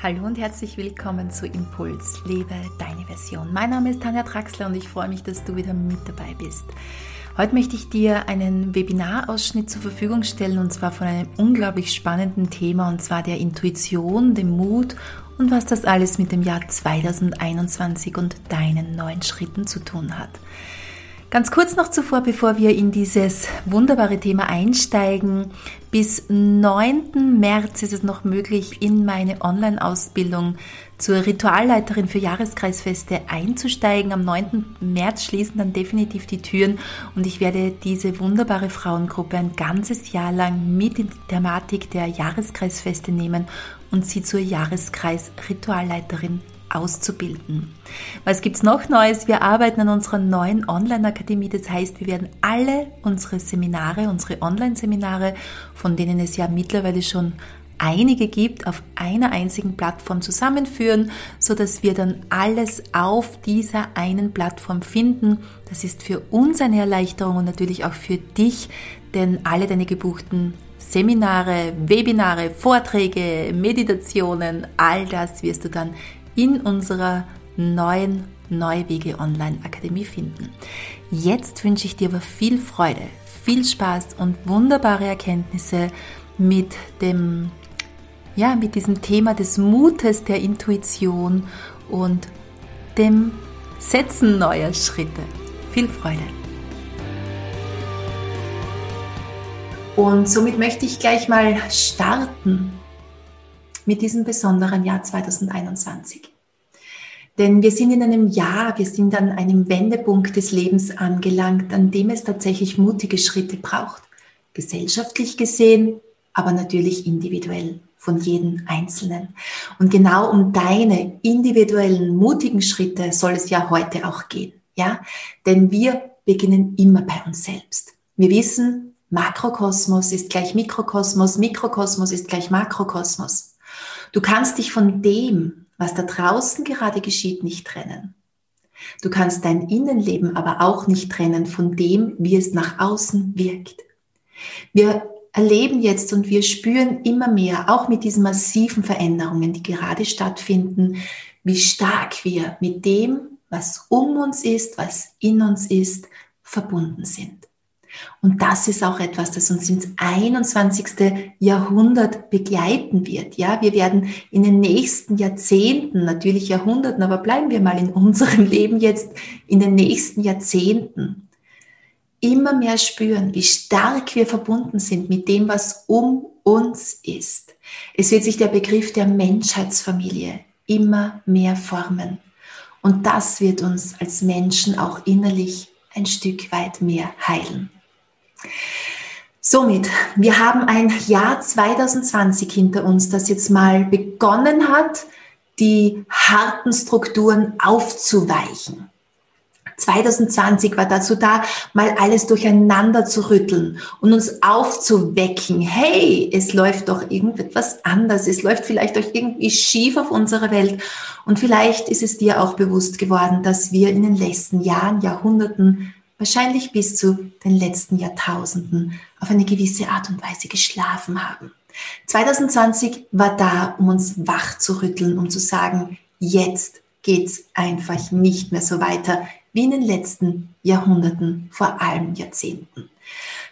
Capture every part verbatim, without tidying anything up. Hallo und herzlich willkommen zu Impuls, lebe deine Version. Mein Name ist Tanja Draxler und ich freue mich, dass du wieder mit dabei bist. Heute möchte ich dir einen Webinarausschnitt zur Verfügung stellen und zwar von einem unglaublich spannenden Thema und zwar der Intuition, dem Mut und was das alles mit dem Jahr zweitausendeinundzwanzig und deinen neuen Schritten zu tun hat. Ganz kurz noch zuvor, bevor wir in dieses wunderbare Thema einsteigen, bis neunten März ist es noch möglich, in meine Online-Ausbildung zur Ritualleiterin für Jahreskreisfeste einzusteigen. Am neunten März schließen dann definitiv die Türen und ich werde diese wunderbare Frauengruppe ein ganzes Jahr lang mit in die Thematik der Jahreskreisfeste nehmen und sie zur Jahreskreisritualleiterin auszubilden. Was gibt's noch Neues? Wir arbeiten an unserer neuen Online-Akademie. Das heißt, wir werden alle unsere Seminare, unsere Online-Seminare, von denen es ja mittlerweile schon einige gibt, auf einer einzigen Plattform zusammenführen, so dass wir dann alles auf dieser einen Plattform finden. Das ist für uns eine Erleichterung und natürlich auch für dich, denn alle deine gebuchten Seminare, Webinare, Vorträge, Meditationen, all das wirst du dann in unserer neuen Neuwege-Online-Akademie finden. Jetzt wünsche ich dir aber viel Freude, viel Spaß und wunderbare Erkenntnisse mit dem, ja, mit diesem Thema des Mutes, der Intuition und dem Setzen neuer Schritte. Viel Freude! Und somit möchte ich gleich mal starten mit diesem besonderen Jahr zweitausendeinundzwanzig. Denn wir sind in einem Jahr, wir sind an einem Wendepunkt des Lebens angelangt, an dem es tatsächlich mutige Schritte braucht. Gesellschaftlich gesehen, aber natürlich individuell von jedem Einzelnen. Und genau um deine individuellen, mutigen Schritte soll es ja heute auch gehen. Ja? Denn wir beginnen immer bei uns selbst. Wir wissen, Makrokosmos ist gleich Mikrokosmos, Mikrokosmos ist gleich Makrokosmos. Du kannst dich von dem, was da draußen gerade geschieht, nicht trennen. Du kannst dein Innenleben aber auch nicht trennen von dem, wie es nach außen wirkt. Wir erleben jetzt und wir spüren immer mehr, auch mit diesen massiven Veränderungen, die gerade stattfinden, wie stark wir mit dem, was um uns ist, was in uns ist, verbunden sind. Und das ist auch etwas, das uns ins einundzwanzigste Jahrhundert begleiten wird. Ja, wir werden in den nächsten Jahrzehnten, natürlich Jahrhunderten, aber bleiben wir mal in unserem Leben jetzt, in den nächsten Jahrzehnten immer mehr spüren, wie stark wir verbunden sind mit dem, was um uns ist. Es wird sich der Begriff der Menschheitsfamilie immer mehr formen. Und das wird uns als Menschen auch innerlich ein Stück weit mehr heilen. Somit, wir haben ein Jahr zweitausendzwanzig hinter uns, das jetzt mal begonnen hat, die harten Strukturen aufzuweichen. zweitausendzwanzig war dazu da, mal alles durcheinander zu rütteln und uns aufzuwecken. Hey, es läuft doch irgendetwas anders. Es läuft vielleicht doch irgendwie schief auf unserer Welt. Und vielleicht ist es dir auch bewusst geworden, dass wir in den letzten Jahren, Jahrhunderten, wahrscheinlich bis zu den letzten Jahrtausenden auf eine gewisse Art und Weise geschlafen haben. zweitausendzwanzig war da, um uns wach zu rütteln, um zu sagen, jetzt geht's einfach nicht mehr so weiter wie in den letzten Jahrhunderten, vor allem Jahrzehnten.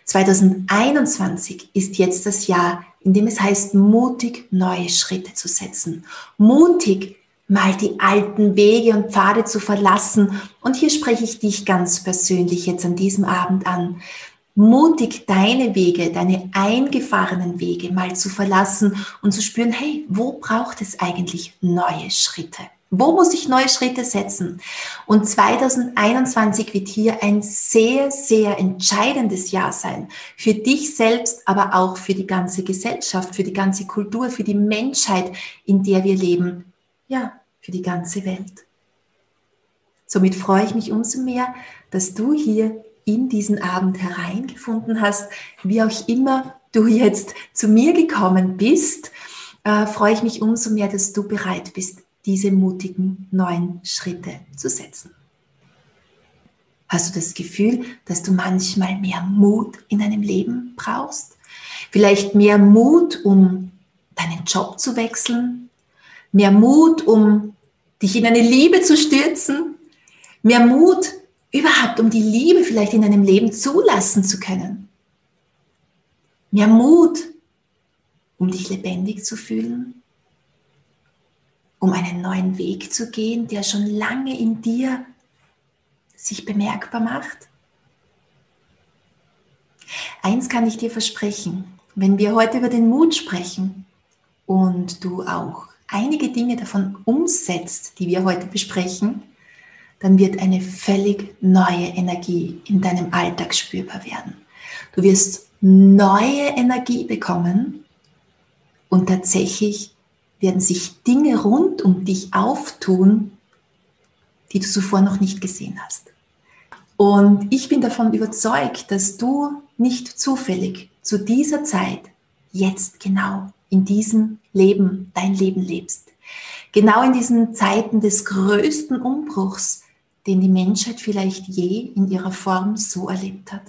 zweitausendeinundzwanzig ist jetzt das Jahr, in dem es heißt, mutig neue Schritte zu setzen. Mutig mal die alten Wege und Pfade zu verlassen. Und hier spreche ich dich ganz persönlich jetzt an diesem Abend an. Mutig deine Wege, deine eingefahrenen Wege mal zu verlassen und zu spüren, hey, wo braucht es eigentlich neue Schritte? Wo muss ich neue Schritte setzen? Und zweitausendeinundzwanzig wird hier ein sehr, sehr entscheidendes Jahr sein. Für dich selbst, aber auch für die ganze Gesellschaft, für die ganze Kultur, für die Menschheit, in der wir leben. Ja, für die ganze Welt. Somit freue ich mich umso mehr, dass du hier in diesen Abend hereingefunden hast. Wie auch immer du jetzt zu mir gekommen bist, äh, freue ich mich umso mehr, dass du bereit bist, diese mutigen neuen Schritte zu setzen. Hast du das Gefühl, dass du manchmal mehr Mut in deinem Leben brauchst? Vielleicht mehr Mut, um deinen Job zu wechseln? mehr Mut, um dich in eine Liebe zu stürzen, mehr Mut überhaupt, um die Liebe vielleicht in deinem Leben zulassen zu können, mehr Mut, um dich lebendig zu fühlen, um einen neuen Weg zu gehen, der schon lange in dir sich bemerkbar macht. Eins kann ich dir versprechen, wenn wir heute über den Mut sprechen und du auch einige Dinge davon umsetzt, die wir heute besprechen, dann wird eine völlig neue Energie in deinem Alltag spürbar werden. Du wirst neue Energie bekommen und tatsächlich werden sich Dinge rund um dich auftun, die du zuvor noch nicht gesehen hast. Und ich bin davon überzeugt, dass du nicht zufällig zu dieser Zeit, jetzt genau in diesem Leben, dein Leben lebst. Genau in diesen Zeiten des größten Umbruchs, den die Menschheit vielleicht je in ihrer Form so erlebt hat.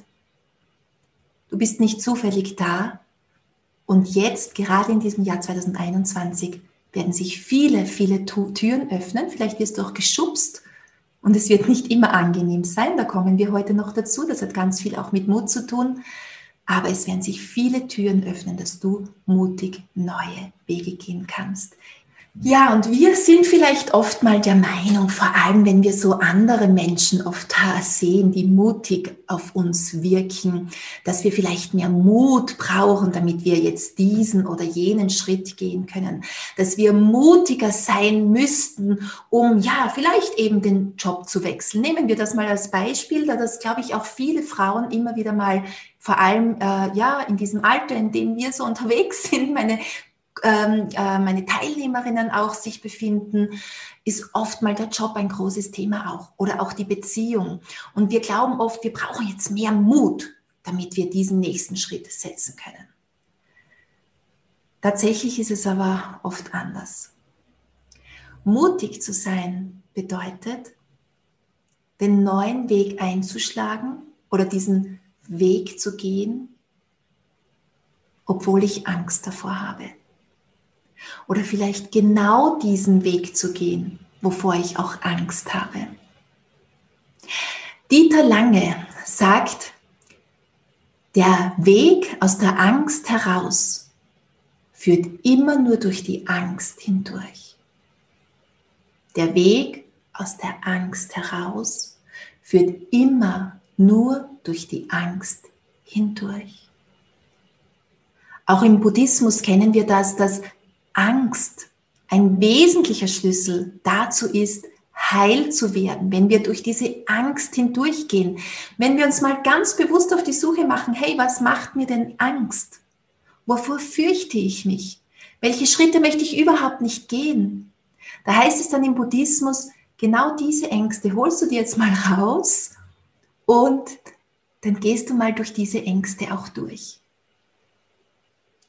Du bist nicht zufällig da und jetzt, gerade in diesem Jahr zwanzig einundzwanzig, werden sich viele, viele Türen öffnen. Vielleicht wirst du auch geschubst. Und es wird nicht immer angenehm sein, da kommen wir heute noch dazu, das hat ganz viel auch mit Mut zu tun, aber es werden sich viele Türen öffnen, dass du mutig neue Wege gehen kannst. Ja, und wir sind vielleicht oft mal der Meinung, vor allem wenn wir so andere Menschen oft sehen, die mutig auf uns wirken, dass wir vielleicht mehr Mut brauchen, damit wir jetzt diesen oder jenen Schritt gehen können, dass wir mutiger sein müssten, um ja vielleicht eben den Job zu wechseln. Nehmen wir das mal als Beispiel, da das, glaube ich, auch viele Frauen immer wieder mal, vor allem äh, ja in diesem Alter, in dem wir so unterwegs sind, meine meine Teilnehmerinnen auch sich befinden, ist oft mal der Job ein großes Thema auch oder auch die Beziehung. Und wir glauben oft, wir brauchen jetzt mehr Mut, damit wir diesen nächsten Schritt setzen können. Tatsächlich ist es aber oft anders. Mutig zu sein bedeutet, den neuen Weg einzuschlagen oder diesen Weg zu gehen, obwohl ich Angst davor habe. Oder vielleicht genau diesen Weg zu gehen, wovor ich auch Angst habe. Dieter Lange sagt, der Weg aus der Angst heraus führt immer nur durch die Angst hindurch. Der Weg aus der Angst heraus führt immer nur durch die Angst hindurch. Auch im Buddhismus kennen wir das, dass Angst ein wesentlicher Schlüssel dazu ist, heil zu werden, wenn wir durch diese Angst hindurchgehen. Wenn wir uns mal ganz bewusst auf die Suche machen, hey, was macht mir denn Angst? Wovor fürchte ich mich? Welche Schritte möchte ich überhaupt nicht gehen? Da heißt es dann im Buddhismus, genau diese Ängste holst du dir jetzt mal raus und dann gehst du mal durch diese Ängste auch durch.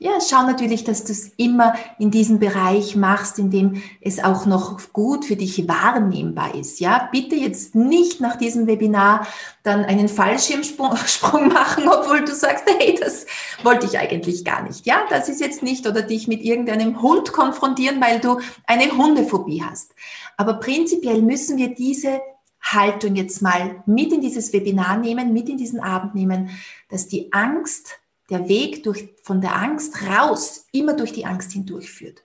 Ja, schau natürlich, dass du es immer in diesem Bereich machst, in dem es auch noch gut für dich wahrnehmbar ist. Ja, bitte jetzt nicht nach diesem Webinar dann einen Fallschirmsprung machen, obwohl du sagst, hey, das wollte ich eigentlich gar nicht. Ja, das ist jetzt nicht, oder dich mit irgendeinem Hund konfrontieren, weil du eine Hundephobie hast. Aber prinzipiell müssen wir diese Haltung jetzt mal mit in dieses Webinar nehmen, mit in diesen Abend nehmen, dass die Angst, der Weg durch, von der Angst raus, immer durch die Angst hindurchführt.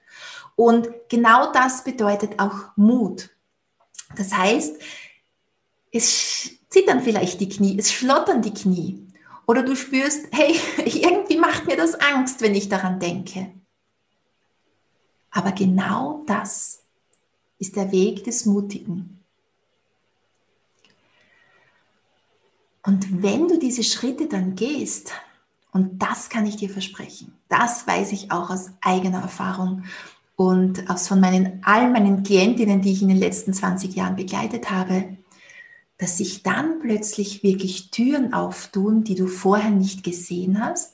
Und genau das bedeutet auch Mut. Das heißt, es zittern vielleicht die Knie, es schlottern die Knie. Oder du spürst, hey, irgendwie macht mir das Angst, wenn ich daran denke. Aber genau das ist der Weg des Mutigen. Und wenn du diese Schritte dann gehst, und das kann ich dir versprechen. Das weiß ich auch aus eigener Erfahrung und aus von meinen, all meinen Klientinnen, die ich in den letzten zwanzig Jahren begleitet habe, dass sich dann plötzlich wirklich Türen auftun, die du vorher nicht gesehen hast,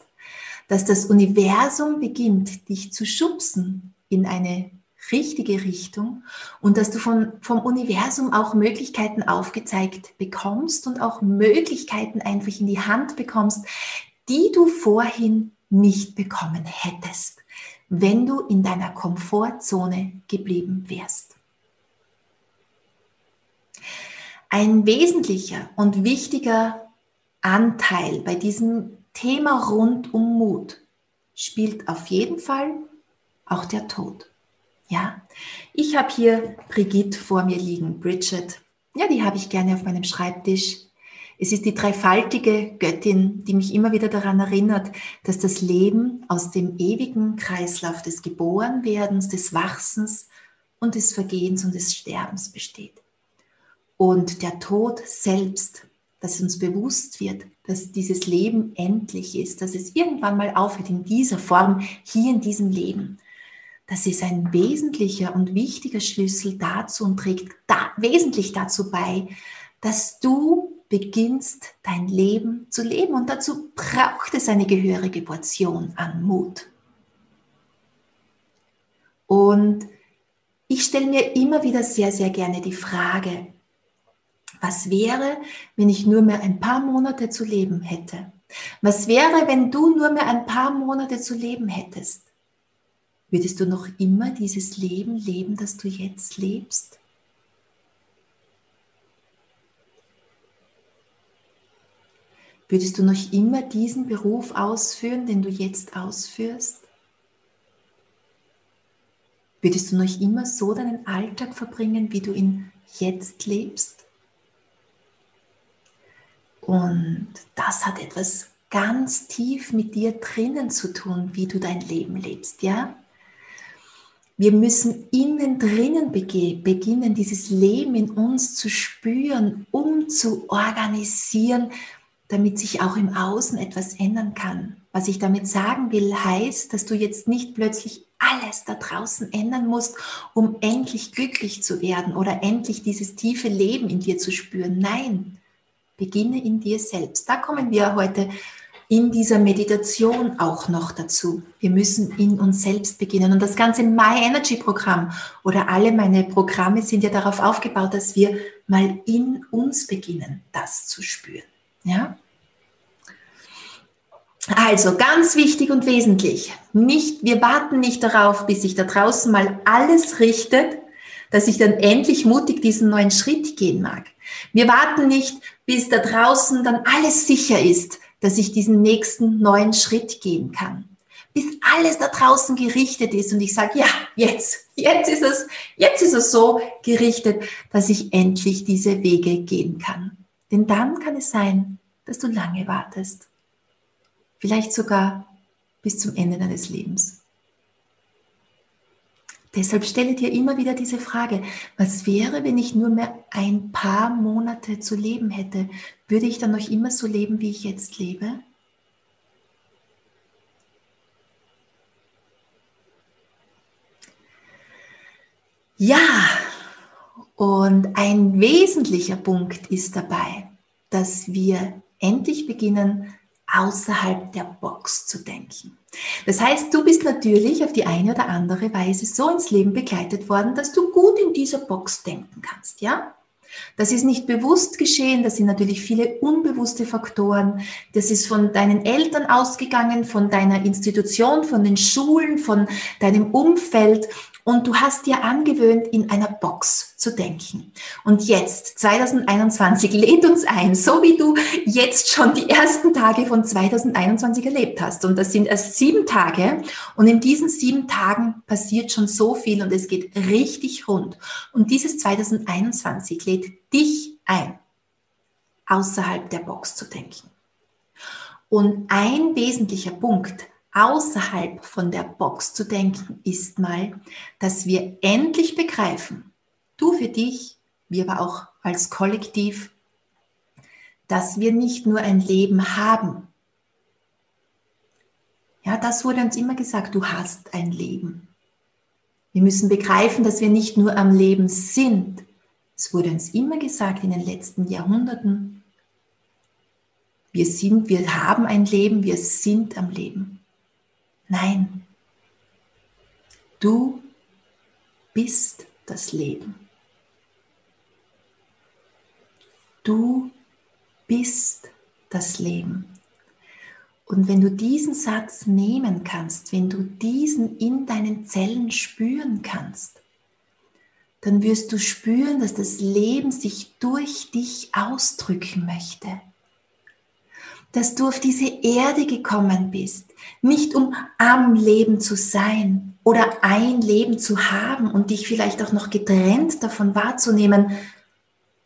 dass das Universum beginnt, dich zu schubsen in eine richtige Richtung und dass du von, vom Universum auch Möglichkeiten aufgezeigt bekommst und auch Möglichkeiten einfach in die Hand bekommst, die du vorhin nicht bekommen hättest, wenn du in deiner Komfortzone geblieben wärst. Ein wesentlicher und wichtiger Anteil bei diesem Thema rund um Mut spielt auf jeden Fall auch der Tod. Ja, ich habe hier Brigitte vor mir liegen, Bridget. Ja, die habe ich gerne auf meinem Schreibtisch. Es ist die dreifaltige Göttin, die mich immer wieder daran erinnert, dass das Leben aus dem ewigen Kreislauf des Geborenwerdens, des Wachsens und des Vergehens und des Sterbens besteht. Und der Tod selbst, dass uns bewusst wird, dass dieses Leben endlich ist, dass es irgendwann mal aufhört in dieser Form, hier in diesem Leben. Das ist ein wesentlicher und wichtiger Schlüssel dazu und trägt da, wesentlich dazu bei, dass du beginnst, dein Leben zu leben. Und dazu braucht es eine gehörige Portion an Mut. Und ich stelle mir immer wieder sehr, sehr gerne die Frage, was wäre, wenn ich nur mehr ein paar Monate zu leben hätte? Was wäre, wenn du nur mehr ein paar Monate zu leben hättest? Würdest du noch immer dieses Leben leben, das du jetzt lebst? Würdest du noch immer diesen Beruf ausführen, den du jetzt ausführst? Würdest du noch immer so deinen Alltag verbringen, wie du ihn jetzt lebst? Und das hat etwas ganz tief mit dir drinnen zu tun, wie du dein Leben lebst, ja? Wir müssen innen drinnen beginnen, dieses Leben in uns zu spüren, umzuorganisieren, damit sich auch im Außen etwas ändern kann. Was ich damit sagen will, heißt, dass du jetzt nicht plötzlich alles da draußen ändern musst, um endlich glücklich zu werden oder endlich dieses tiefe Leben in dir zu spüren. Nein, beginne in dir selbst. Da kommen wir heute in dieser Meditation auch noch dazu. Wir müssen in uns selbst beginnen. Und das ganze MyEnergy-Programm oder alle meine Programme sind ja darauf aufgebaut, dass wir mal in uns beginnen, das zu spüren. Ja? Also ganz wichtig und wesentlich. Nicht, wir warten nicht darauf, bis sich da draußen mal alles richtet, dass ich dann endlich mutig diesen neuen Schritt gehen mag. Wir warten nicht, bis da draußen dann alles sicher ist, dass ich diesen nächsten neuen Schritt gehen kann. Bis alles da draußen gerichtet ist und ich sage, ja, jetzt, jetzt ist es, jetzt ist es so gerichtet, dass ich endlich diese Wege gehen kann. Denn dann kann es sein, dass du lange wartest. Vielleicht sogar bis zum Ende deines Lebens. Deshalb stelle dir immer wieder diese Frage, was wäre, wenn ich nur mehr ein paar Monate zu leben hätte? Würde ich dann noch immer so leben, wie ich jetzt lebe? Ja, und ein wesentlicher Punkt ist dabei, dass wir endlich beginnen, außerhalb der Box zu denken. Das heißt, du bist natürlich auf die eine oder andere Weise so ins Leben begleitet worden, dass du gut in dieser Box denken kannst, ja? Das ist nicht bewusst geschehen, das sind natürlich viele unbewusste Faktoren. Das ist von deinen Eltern ausgegangen, von deiner Institution, von den Schulen, von deinem Umfeld. Und du hast dir angewöhnt, in einer Box zu denken. Und jetzt, zwanzig einundzwanzig, lädt uns ein, so wie du jetzt schon die ersten Tage von zwanzig einundzwanzig erlebt hast. Und das sind erst sieben Tage. Und in diesen sieben Tagen passiert schon so viel und es geht richtig rund. Und dieses zwanzig einundzwanzig lädt dich ein, außerhalb der Box zu denken. Und ein wesentlicher Punkt, außerhalb von der Box zu denken, ist mal, dass wir endlich begreifen, du für dich, wir aber auch als Kollektiv, dass wir nicht nur ein Leben haben. Ja, das wurde uns immer gesagt, du hast ein Leben. Wir müssen begreifen, dass wir nicht nur am Leben sind. Es wurde uns immer gesagt in den letzten Jahrhunderten, wir sind, wir haben ein Leben, wir sind am Leben. Nein, du bist das Leben. Du bist das Leben. Und wenn du diesen Satz nehmen kannst, wenn du diesen in deinen Zellen spüren kannst, dann wirst du spüren, dass das Leben sich durch dich ausdrücken möchte. Dass du auf diese Erde gekommen bist, nicht um am Leben zu sein oder ein Leben zu haben und dich vielleicht auch noch getrennt davon wahrzunehmen,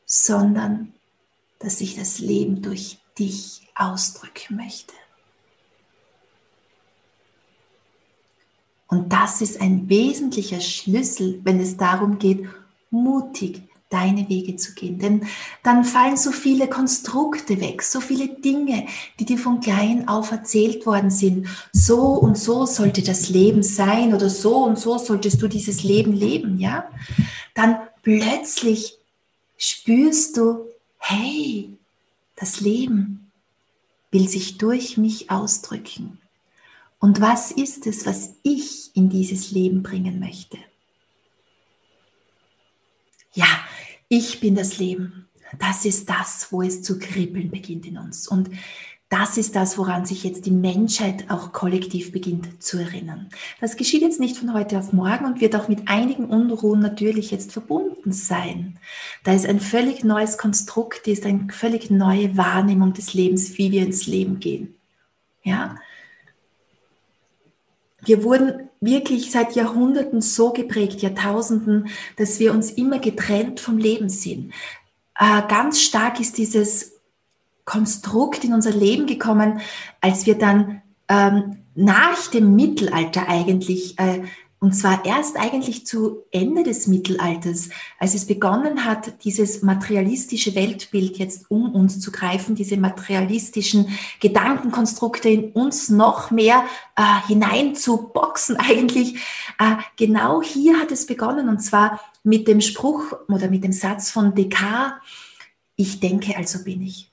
sondern dass sich das Leben durch dich ausdrücken möchte. Und das ist ein wesentlicher Schlüssel, wenn es darum geht, mutig deine Wege zu gehen. Denn dann fallen so viele Konstrukte weg, so viele Dinge, die dir von klein auf erzählt worden sind. So und so sollte das Leben sein oder so und so solltest du dieses Leben leben, ja? Dann plötzlich spürst du, hey, das Leben will sich durch mich ausdrücken. Und was ist es, was ich in dieses Leben bringen möchte? Ja, ich bin das Leben. Das ist das, wo es zu kribbeln beginnt in uns. Und das ist das, woran sich jetzt die Menschheit auch kollektiv beginnt zu erinnern. Das geschieht jetzt nicht von heute auf morgen und wird auch mit einigen Unruhen natürlich jetzt verbunden sein. Da ist ein völlig neues Konstrukt, da ist eine völlig neue Wahrnehmung des Lebens, wie wir ins Leben gehen. Ja? Wir wurden wirklich seit Jahrhunderten so geprägt, Jahrtausenden, dass wir uns immer getrennt vom Leben sind. Äh, ganz stark ist dieses Konstrukt in unser Leben gekommen, als wir dann ähm, nach dem Mittelalter eigentlich, äh, und zwar erst eigentlich zu Ende des Mittelalters, als es begonnen hat, dieses materialistische Weltbild jetzt um uns zu greifen, diese materialistischen Gedankenkonstrukte in uns noch mehr äh, hineinzuboxen eigentlich. Äh, genau hier hat es begonnen, und zwar mit dem Spruch oder mit dem Satz von Descartes: Ich denke, also bin ich.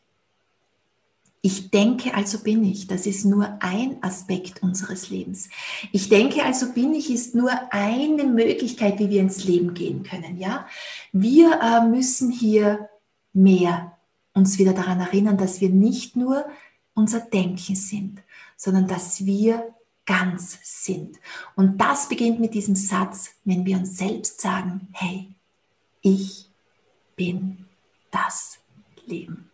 Ich denke, also bin ich. Das ist nur ein Aspekt unseres Lebens. Ich denke, also bin ich ist nur eine Möglichkeit, wie wir ins Leben gehen können. Ja, wir äh, müssen hier mehr uns wieder daran erinnern, dass wir nicht nur unser Denken sind, sondern dass wir ganz sind. Und das beginnt mit diesem Satz, wenn wir uns selbst sagen, hey, ich bin das Leben.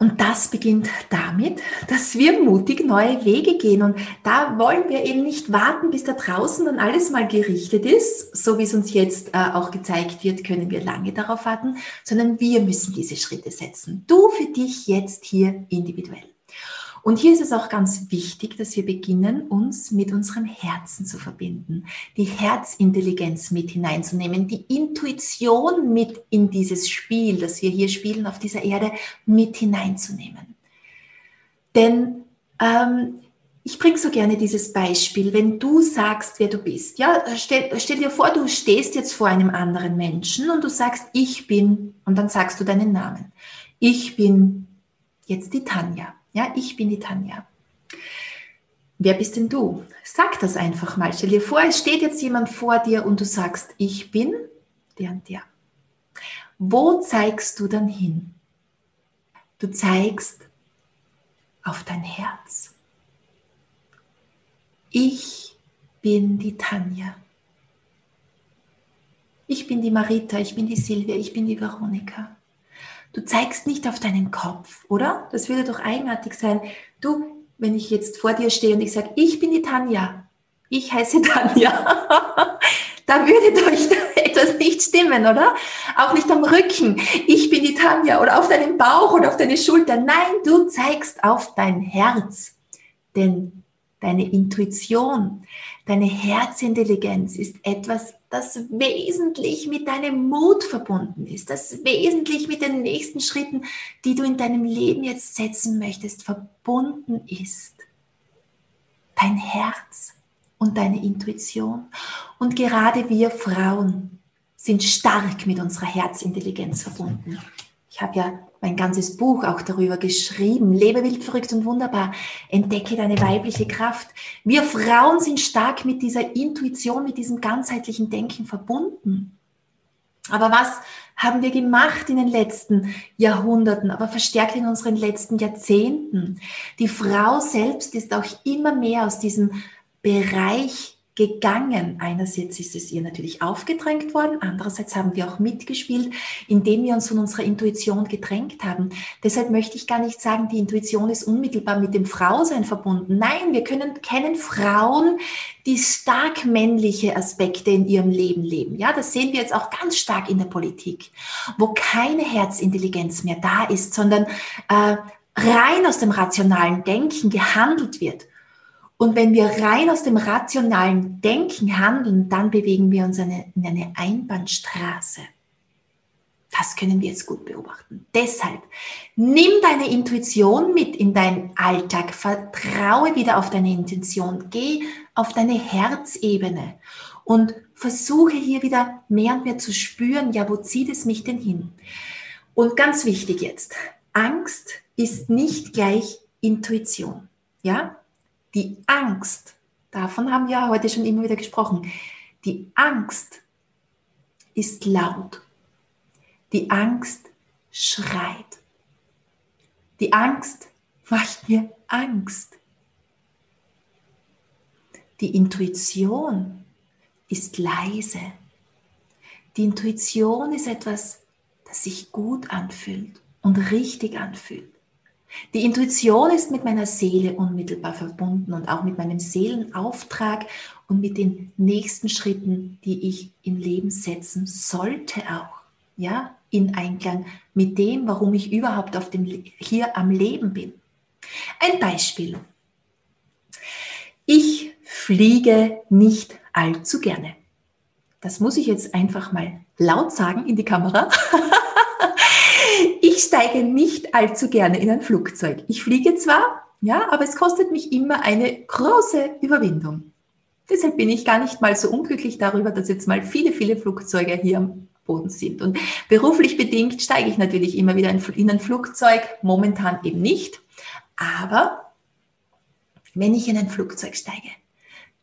Und das beginnt damit, dass wir mutig neue Wege gehen. Und da wollen wir eben nicht warten, bis da draußen dann alles mal gerichtet ist. So wie es uns jetzt äh, auch gezeigt wird, können wir lange darauf warten, sondern wir müssen diese Schritte setzen. Du für dich jetzt hier individuell. Und hier ist es auch ganz wichtig, dass wir beginnen, uns mit unserem Herzen zu verbinden, die Herzintelligenz mit hineinzunehmen, die Intuition mit in dieses Spiel, das wir hier spielen auf dieser Erde, mit hineinzunehmen. Denn ähm, ich bringe so gerne dieses Beispiel, wenn du sagst, wer du bist. Ja, stell, stell dir vor, du stehst jetzt vor einem anderen Menschen und du sagst, ich bin, und dann sagst du deinen Namen. Ich bin jetzt die Tanja. Ja, ich bin die Tanja. Wer bist denn du? Sag das einfach mal. Stell dir vor, es steht jetzt jemand vor dir und du sagst, ich bin der und der. Wo zeigst du dann hin? Du zeigst auf dein Herz. Ich bin die Tanja. Ich bin die Marita, ich bin die Silvia, ich bin die Veronika. Du zeigst nicht auf deinen Kopf, oder? Das würde doch eigenartig sein. Du, wenn ich jetzt vor dir stehe und ich sage, ich bin die Tanja, ich heiße Tanja, da würde doch etwas nicht stimmen, oder? Auch nicht am Rücken, ich bin die Tanja, oder auf deinen Bauch oder auf deine Schulter. Nein, du zeigst auf dein Herz, denn deine Intuition, deine Herzintelligenz ist etwas, das wesentlich mit deinem Mut verbunden ist, das wesentlich mit den nächsten Schritten, die du in deinem Leben jetzt setzen möchtest, verbunden ist. Dein Herz und deine Intuition. Und gerade wir Frauen sind stark mit unserer Herzintelligenz verbunden. Ich habe ja mein ganzes Buch auch darüber geschrieben. Lebe wild, verrückt und wunderbar. Entdecke deine weibliche Kraft. Wir Frauen sind stark mit dieser Intuition, mit diesem ganzheitlichen Denken verbunden. Aber was haben wir gemacht in den letzten Jahrhunderten, aber verstärkt in unseren letzten Jahrzehnten. Die Frau selbst ist auch immer mehr aus diesem Bereich gegangen. Einerseits ist es ihr natürlich aufgedrängt worden, andererseits haben wir auch mitgespielt, indem wir uns von unserer Intuition gedrängt haben. Deshalb möchte ich gar nicht sagen, die Intuition ist unmittelbar mit dem Frausein verbunden. Nein, wir können, kennen Frauen, die stark männliche Aspekte in ihrem Leben leben. Ja, das sehen wir jetzt auch ganz stark in der Politik, wo keine Herzintelligenz mehr da ist, sondern äh, rein aus dem rationalen Denken gehandelt wird. Und wenn wir rein aus dem rationalen Denken handeln, dann bewegen wir uns eine, in eine Einbahnstraße. Das können wir jetzt gut beobachten. Deshalb, nimm deine Intuition mit in deinen Alltag, vertraue wieder auf deine Intention, geh auf deine Herzebene und versuche hier wieder mehr und mehr zu spüren, ja, wo zieht es mich denn hin? Und ganz wichtig jetzt, Angst ist nicht gleich Intuition, ja? Die Angst, davon haben wir heute schon immer wieder gesprochen, die Angst ist laut, die Angst schreit, die Angst macht mir Angst. Die Intuition ist leise, die Intuition ist etwas, das sich gut anfühlt und richtig anfühlt. Die Intuition ist mit meiner Seele unmittelbar verbunden und auch mit meinem Seelenauftrag und mit den nächsten Schritten, die ich im Leben setzen sollte auch, ja, in Einklang mit dem, warum ich überhaupt auf dem, hier am Leben bin. Ein Beispiel. Ich fliege nicht allzu gerne. Das muss ich jetzt einfach mal laut sagen in die Kamera. Ich steige nicht allzu gerne in ein Flugzeug. Ich fliege zwar, ja, aber es kostet mich immer eine große Überwindung. Deshalb bin ich gar nicht mal so unglücklich darüber, dass jetzt mal viele, viele Flugzeuge hier am Boden sind. Und beruflich bedingt steige ich natürlich immer wieder in ein Flugzeug, momentan eben nicht. Aber wenn ich in ein Flugzeug steige,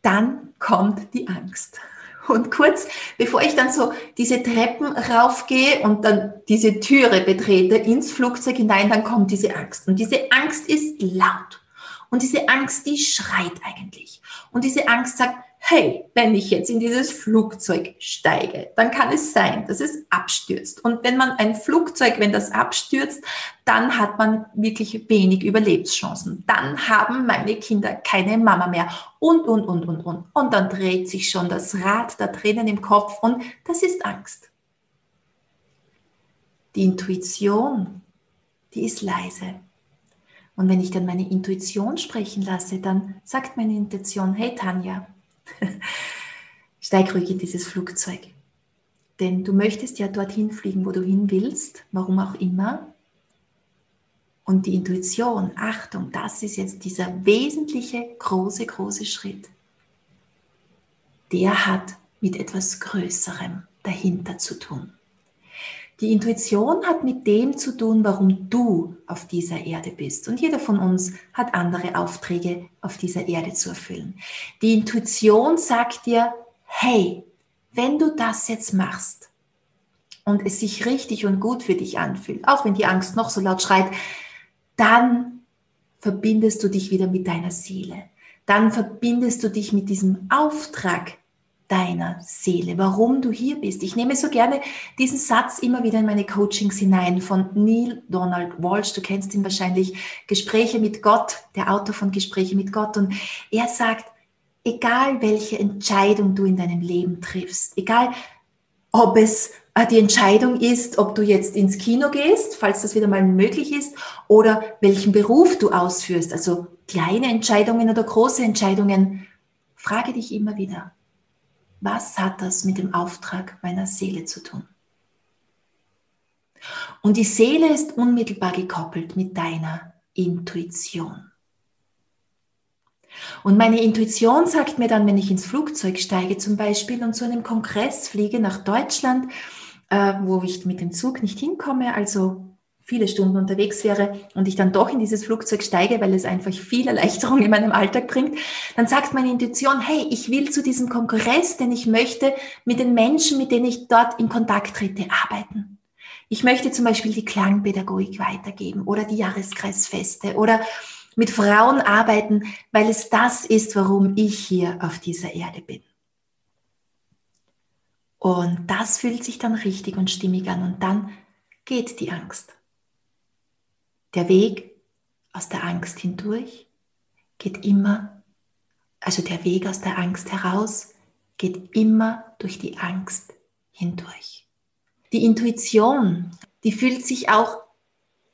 dann kommt die Angst. Und kurz, bevor ich dann so diese Treppen raufgehe und dann diese Türe betrete, ins Flugzeug hinein, dann kommt diese Angst. Und diese Angst ist laut. Und diese Angst, die schreit eigentlich. Und diese Angst sagt, hey, wenn ich jetzt in dieses Flugzeug steige, dann kann es sein, dass es abstürzt. Und wenn man ein Flugzeug, wenn das abstürzt, dann hat man wirklich wenig Überlebenschancen. Dann haben meine Kinder keine Mama mehr und, und, und, und, und. Und dann dreht sich schon das Rad der Tränen im Kopf und das ist Angst. Die Intuition, die ist leise. Und wenn ich dann meine Intuition sprechen lasse, dann sagt meine Intuition, hey Tanja, steig ruhig in dieses Flugzeug, denn du möchtest ja dorthin fliegen, wo du hin willst, warum auch immer. Und die Intuition, Achtung, das ist jetzt dieser wesentliche, große, große Schritt. Der hat mit etwas Größerem dahinter zu tun. Die Intuition hat mit dem zu tun, warum du auf dieser Erde bist. Und jeder von uns hat andere Aufträge auf dieser Erde zu erfüllen. Die Intuition sagt dir, hey, wenn du das jetzt machst und es sich richtig und gut für dich anfühlt, auch wenn die Angst noch so laut schreit, dann verbindest du dich wieder mit deiner Seele. Dann verbindest du dich mit diesem Auftrag deiner Seele, warum du hier bist. Ich nehme so gerne diesen Satz immer wieder in meine Coachings hinein von Neale Donald Walsch. Du kennst ihn wahrscheinlich, Gespräche mit Gott, der Autor von Gespräche mit Gott. Und er sagt, egal welche Entscheidung du in deinem Leben triffst, egal ob es die Entscheidung ist, ob du jetzt ins Kino gehst, falls das wieder mal möglich ist, oder welchen Beruf du ausführst, also kleine Entscheidungen oder große Entscheidungen, frage dich immer wieder, was hat das mit dem Auftrag meiner Seele zu tun? Und die Seele ist unmittelbar gekoppelt mit deiner Intuition. Und meine Intuition sagt mir dann, wenn ich ins Flugzeug steige zum Beispiel und zu einem Kongress fliege nach Deutschland, äh, wo ich mit dem Zug nicht hinkomme, also viele Stunden unterwegs wäre und ich dann doch in dieses Flugzeug steige, weil es einfach viel Erleichterung in meinem Alltag bringt, dann sagt meine Intuition, hey, ich will zu diesem Kongress, denn ich möchte mit den Menschen, mit denen ich dort in Kontakt trete, arbeiten. Ich möchte zum Beispiel die Klangpädagogik weitergeben oder die Jahreskreisfeste oder mit Frauen arbeiten, weil es das ist, warum ich hier auf dieser Erde bin. Und das fühlt sich dann richtig und stimmig an und dann geht die Angst. Der Weg aus der Angst hindurch geht immer, also der Weg aus der Angst heraus geht immer durch die Angst hindurch. Die Intuition, die fühlt sich auch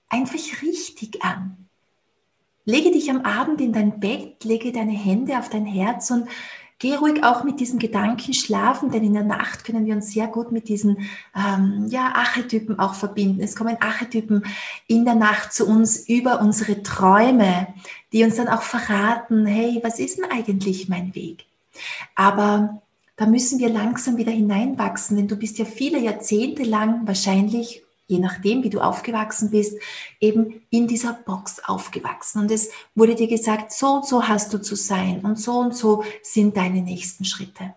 einfach richtig an. Lege dich am Abend in dein Bett, lege deine Hände auf dein Herz und geh ruhig auch mit diesen Gedanken schlafen, denn in der Nacht können wir uns sehr gut mit diesen ähm, ja, Archetypen auch verbinden. Es kommen Archetypen in der Nacht zu uns über unsere Träume, die uns dann auch verraten, hey, was ist denn eigentlich mein Weg? Aber da müssen wir langsam wieder hineinwachsen, denn du bist ja viele Jahrzehnte lang wahrscheinlich, je nachdem, wie du aufgewachsen bist, eben in dieser Box aufgewachsen. Und es wurde dir gesagt, so und so hast du zu sein und so und so sind deine nächsten Schritte.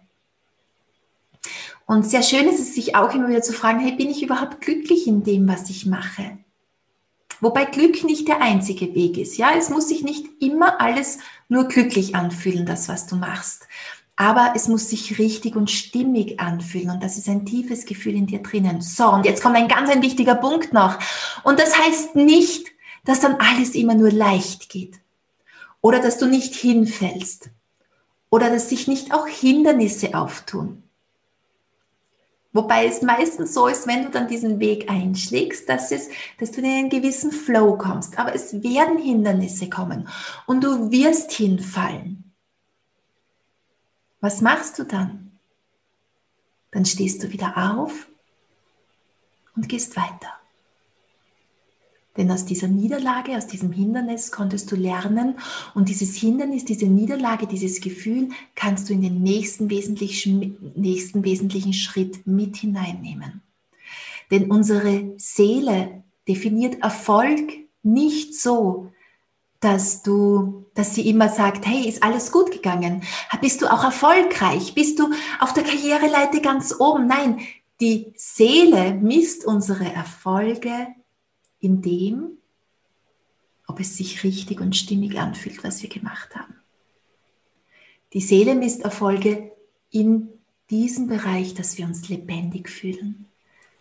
Und sehr schön ist es, sich auch immer wieder zu fragen, hey, bin ich überhaupt glücklich in dem, was ich mache? Wobei Glück nicht der einzige Weg ist. Ja, es muss sich nicht immer alles nur glücklich anfühlen, das, was du machst. Aber es muss sich richtig und stimmig anfühlen und das ist ein tiefes Gefühl in dir drinnen. So, und jetzt kommt ein ganz ein wichtiger Punkt noch. Und das heißt nicht, dass dann alles immer nur leicht geht oder dass du nicht hinfällst oder dass sich nicht auch Hindernisse auftun. Wobei es meistens so ist, wenn du dann diesen Weg einschlägst, dass, es, dass du in einen gewissen Flow kommst. Aber es werden Hindernisse kommen und du wirst hinfallen. Was machst du dann? Dann stehst du wieder auf und gehst weiter. Denn aus dieser Niederlage, aus diesem Hindernis konntest du lernen und dieses Hindernis, diese Niederlage, dieses Gefühl kannst du in den nächsten wesentlichen, nächsten wesentlichen Schritt mit hineinnehmen. Denn unsere Seele definiert Erfolg nicht so, dass du, dass sie immer sagt, hey, ist alles gut gegangen? Bist du auch erfolgreich? Bist du auf der Karriereleiter ganz oben? Nein, die Seele misst unsere Erfolge in dem, ob es sich richtig und stimmig anfühlt, was wir gemacht haben. Die Seele misst Erfolge in diesem Bereich, dass wir uns lebendig fühlen,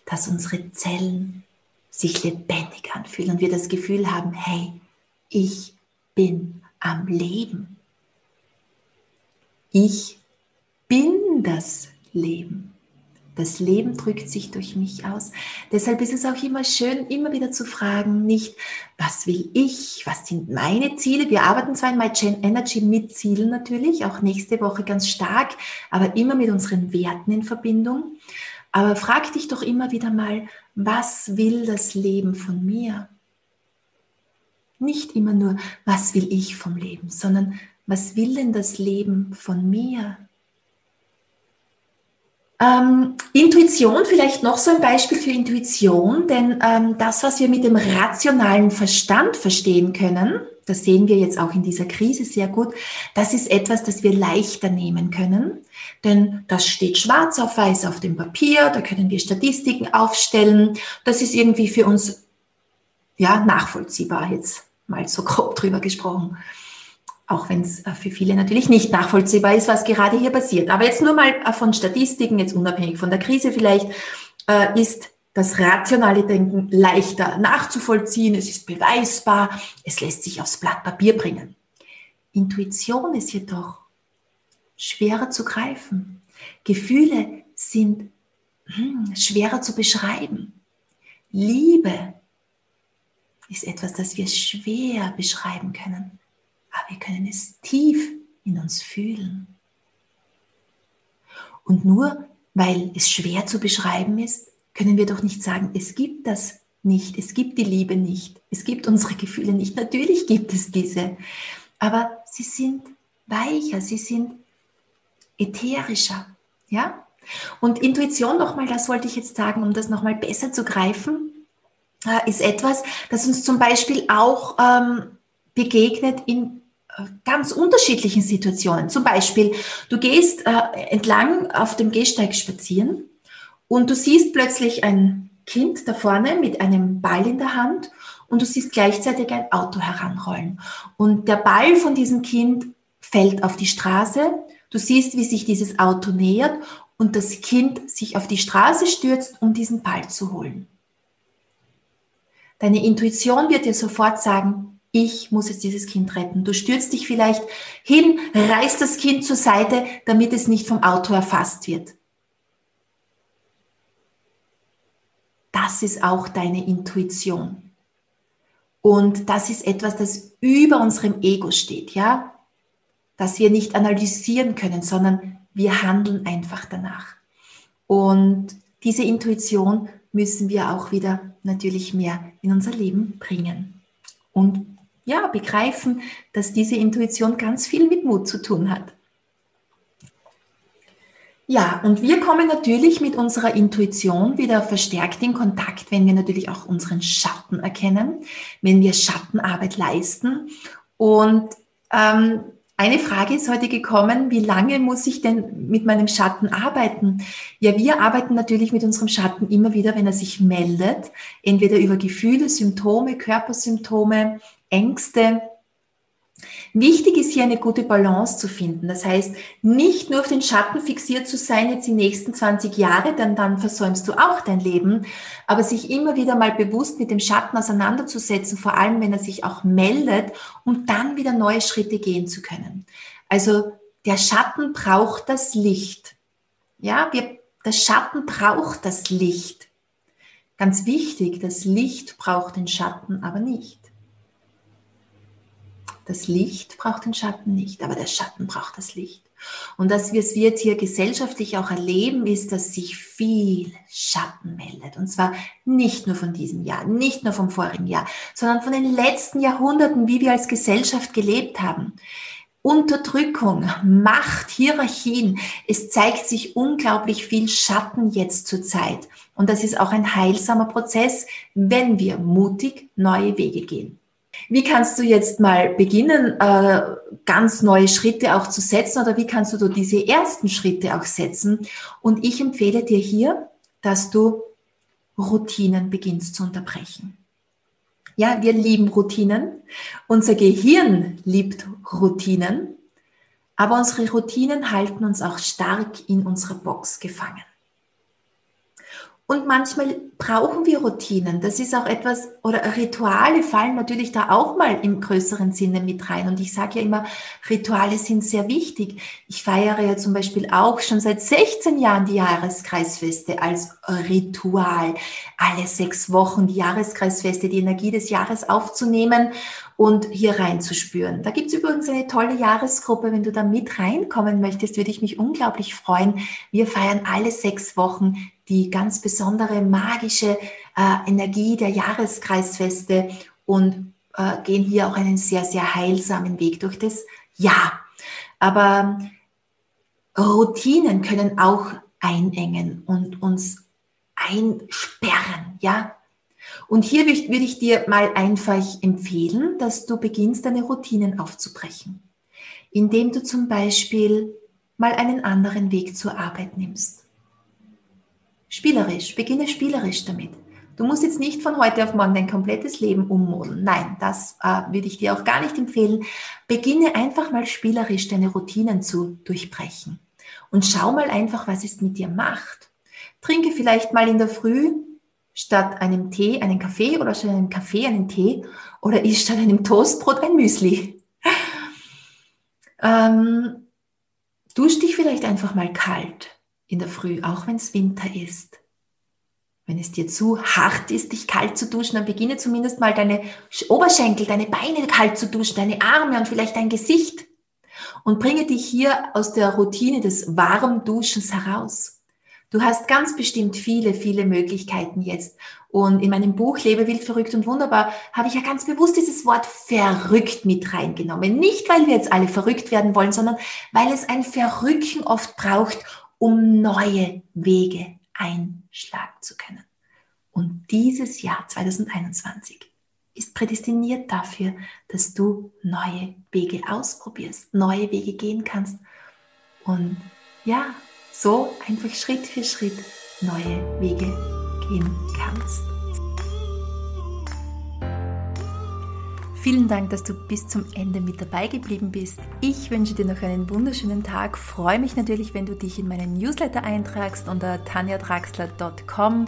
dass unsere Zellen sich lebendig anfühlen und wir das Gefühl haben, hey, ich bin am Leben. Ich bin das Leben. Das Leben drückt sich durch mich aus. Deshalb ist es auch immer schön, immer wieder zu fragen, nicht, was will ich, was sind meine Ziele. Wir arbeiten zwar in MyEnergy mit Zielen natürlich, auch nächste Woche ganz stark, aber immer mit unseren Werten in Verbindung. Aber frag dich doch immer wieder mal, was will das Leben von mir? Nicht immer nur, was will ich vom Leben, sondern was will denn das Leben von mir? Ähm, Intuition, vielleicht noch so ein Beispiel für Intuition, denn ähm, das, was wir mit dem rationalen Verstand verstehen können, das sehen wir jetzt auch in dieser Krise sehr gut, das ist etwas, das wir leichter nehmen können, denn das steht schwarz auf weiß auf dem Papier, da können wir Statistiken aufstellen, das ist irgendwie für uns ja nachvollziehbar jetzt. Mal so grob drüber gesprochen. Auch wenn es für viele natürlich nicht nachvollziehbar ist, was gerade hier passiert. Aber jetzt nur mal von Statistiken, jetzt unabhängig von der Krise vielleicht, ist das rationale Denken leichter nachzuvollziehen. Es ist beweisbar, es lässt sich aufs Blatt Papier bringen. Intuition ist jedoch schwerer zu greifen. Gefühle sind schwerer zu beschreiben. Liebe ist etwas, das wir schwer beschreiben können, aber wir können es tief in uns fühlen. Und nur weil es schwer zu beschreiben ist, können wir doch nicht sagen, es gibt das nicht, es gibt die Liebe nicht, es gibt unsere Gefühle nicht. Natürlich gibt es diese, aber sie sind weicher, sie sind ätherischer. Ja? Und Intuition nochmal, das wollte ich jetzt sagen, um das nochmal besser zu greifen, ist etwas, das uns zum Beispiel auch ähm, begegnet in äh, ganz unterschiedlichen Situationen. Zum Beispiel, du gehst äh, entlang auf dem Gehsteig spazieren und du siehst plötzlich ein Kind da vorne mit einem Ball in der Hand und du siehst gleichzeitig ein Auto heranrollen. Und der Ball von diesem Kind fällt auf die Straße. Du siehst, wie sich dieses Auto nähert und das Kind sich auf die Straße stürzt, um diesen Ball zu holen. Deine Intuition wird dir sofort sagen, ich muss jetzt dieses Kind retten. Du stürzt dich vielleicht hin, reißt das Kind zur Seite, damit es nicht vom Auto erfasst wird. Das ist auch deine Intuition. Und das ist etwas, das über unserem Ego steht, ja? Dass wir nicht analysieren können, sondern wir handeln einfach danach. Und diese Intuition müssen wir auch wieder natürlich mehr in unser Leben bringen. Und ja, begreifen, dass diese Intuition ganz viel mit Mut zu tun hat. Ja, und wir kommen natürlich mit unserer Intuition wieder verstärkt in Kontakt, wenn wir natürlich auch unseren Schatten erkennen, wenn wir Schattenarbeit leisten. Und ähm, eine Frage ist heute gekommen, wie lange muss ich denn mit meinem Schatten arbeiten? Ja, wir arbeiten natürlich mit unserem Schatten immer wieder, wenn er sich meldet, entweder über Gefühle, Symptome, Körpersymptome, Ängste. Wichtig ist hier eine gute Balance zu finden. Das heißt, nicht nur auf den Schatten fixiert zu sein, jetzt die nächsten zwanzig Jahre, denn dann versäumst du auch dein Leben, aber sich immer wieder mal bewusst mit dem Schatten auseinanderzusetzen, vor allem wenn er sich auch meldet, um dann wieder neue Schritte gehen zu können. Also der Schatten braucht das Licht. Ja, wir, der Schatten braucht das Licht. Ganz wichtig, das Licht braucht den Schatten aber nicht. Das Licht braucht den Schatten nicht, aber der Schatten braucht das Licht. Und dass wir es jetzt hier gesellschaftlich auch erleben, ist, dass sich viel Schatten meldet. Und zwar nicht nur von diesem Jahr, nicht nur vom vorigen Jahr, sondern von den letzten Jahrhunderten, wie wir als Gesellschaft gelebt haben. Unterdrückung, Macht, Hierarchien. Es zeigt sich unglaublich viel Schatten jetzt zur Zeit. Und das ist auch ein heilsamer Prozess, wenn wir mutig neue Wege gehen. Wie kannst du jetzt mal beginnen, ganz neue Schritte auch zu setzen, oder wie kannst du diese ersten Schritte auch setzen? Und ich empfehle dir hier, dass du Routinen beginnst zu unterbrechen. Ja, wir lieben Routinen. Unser Gehirn liebt Routinen, aber unsere Routinen halten uns auch stark in unserer Box gefangen. Und manchmal brauchen wir Routinen, das ist auch etwas, oder Rituale fallen natürlich da auch mal im größeren Sinne mit rein. Und ich sage ja immer, Rituale sind sehr wichtig. Ich feiere ja zum Beispiel auch schon seit sechzehn Jahren die Jahreskreisfeste als Ritual. Alle sechs Wochen die Jahreskreisfeste, die Energie des Jahres aufzunehmen und hier reinzuspüren. Da gibt es übrigens eine tolle Jahresgruppe, wenn du da mit reinkommen möchtest, würde ich mich unglaublich freuen. Wir feiern alle sechs Wochen die ganz besondere magische äh, Energie der Jahreskreisfeste und äh, gehen hier auch einen sehr, sehr heilsamen Weg durch das Jahr. Aber Routinen können auch einengen und uns einsperren, ja. Und hier würde ich dir mal einfach empfehlen, dass du beginnst, deine Routinen aufzubrechen, indem du zum Beispiel mal einen anderen Weg zur Arbeit nimmst. Spielerisch, beginne spielerisch damit. Du musst jetzt nicht von heute auf morgen dein komplettes Leben ummodeln. Nein, das äh, würde ich dir auch gar nicht empfehlen. Beginne einfach mal spielerisch deine Routinen zu durchbrechen und schau mal einfach, was es mit dir macht. Trinke vielleicht mal in der Früh statt einem Tee einen Kaffee oder statt einem Kaffee einen Tee oder isst statt einem Toastbrot ein Müsli. Ähm, dusch dich vielleicht einfach mal kalt in der Früh, auch wenn es Winter ist. Wenn es dir zu hart ist, dich kalt zu duschen, dann beginne zumindest mal deine Oberschenkel, deine Beine kalt zu duschen, deine Arme und vielleicht dein Gesicht und bringe dich hier aus der Routine des warmen Duschens heraus. Du hast ganz bestimmt viele, viele Möglichkeiten jetzt. Und in meinem Buch Lebe wild, verrückt und wunderbar habe ich ja ganz bewusst dieses Wort verrückt mit reingenommen. Nicht, weil wir jetzt alle verrückt werden wollen, sondern weil es ein Verrücken oft braucht, um neue Wege einschlagen zu können. Und dieses Jahr zwanzig einundzwanzig ist prädestiniert dafür, dass du neue Wege ausprobierst, neue Wege gehen kannst. Und ja, so einfach Schritt für Schritt neue Wege gehen kannst. Vielen Dank, dass du bis zum Ende mit dabei geblieben bist. Ich wünsche dir noch einen wunderschönen Tag. Freue mich natürlich, wenn du dich in meinen Newsletter eintragst unter tanja draxler punkt com.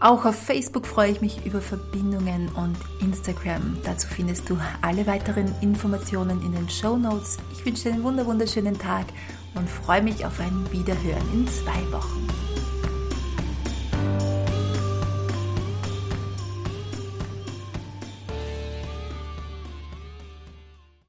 Auch auf Facebook freue ich mich über Verbindungen und Instagram. Dazu findest du alle weiteren Informationen in den Shownotes. Ich wünsche dir einen wunderschönen Tag und freue mich auf ein Wiederhören in zwei Wochen.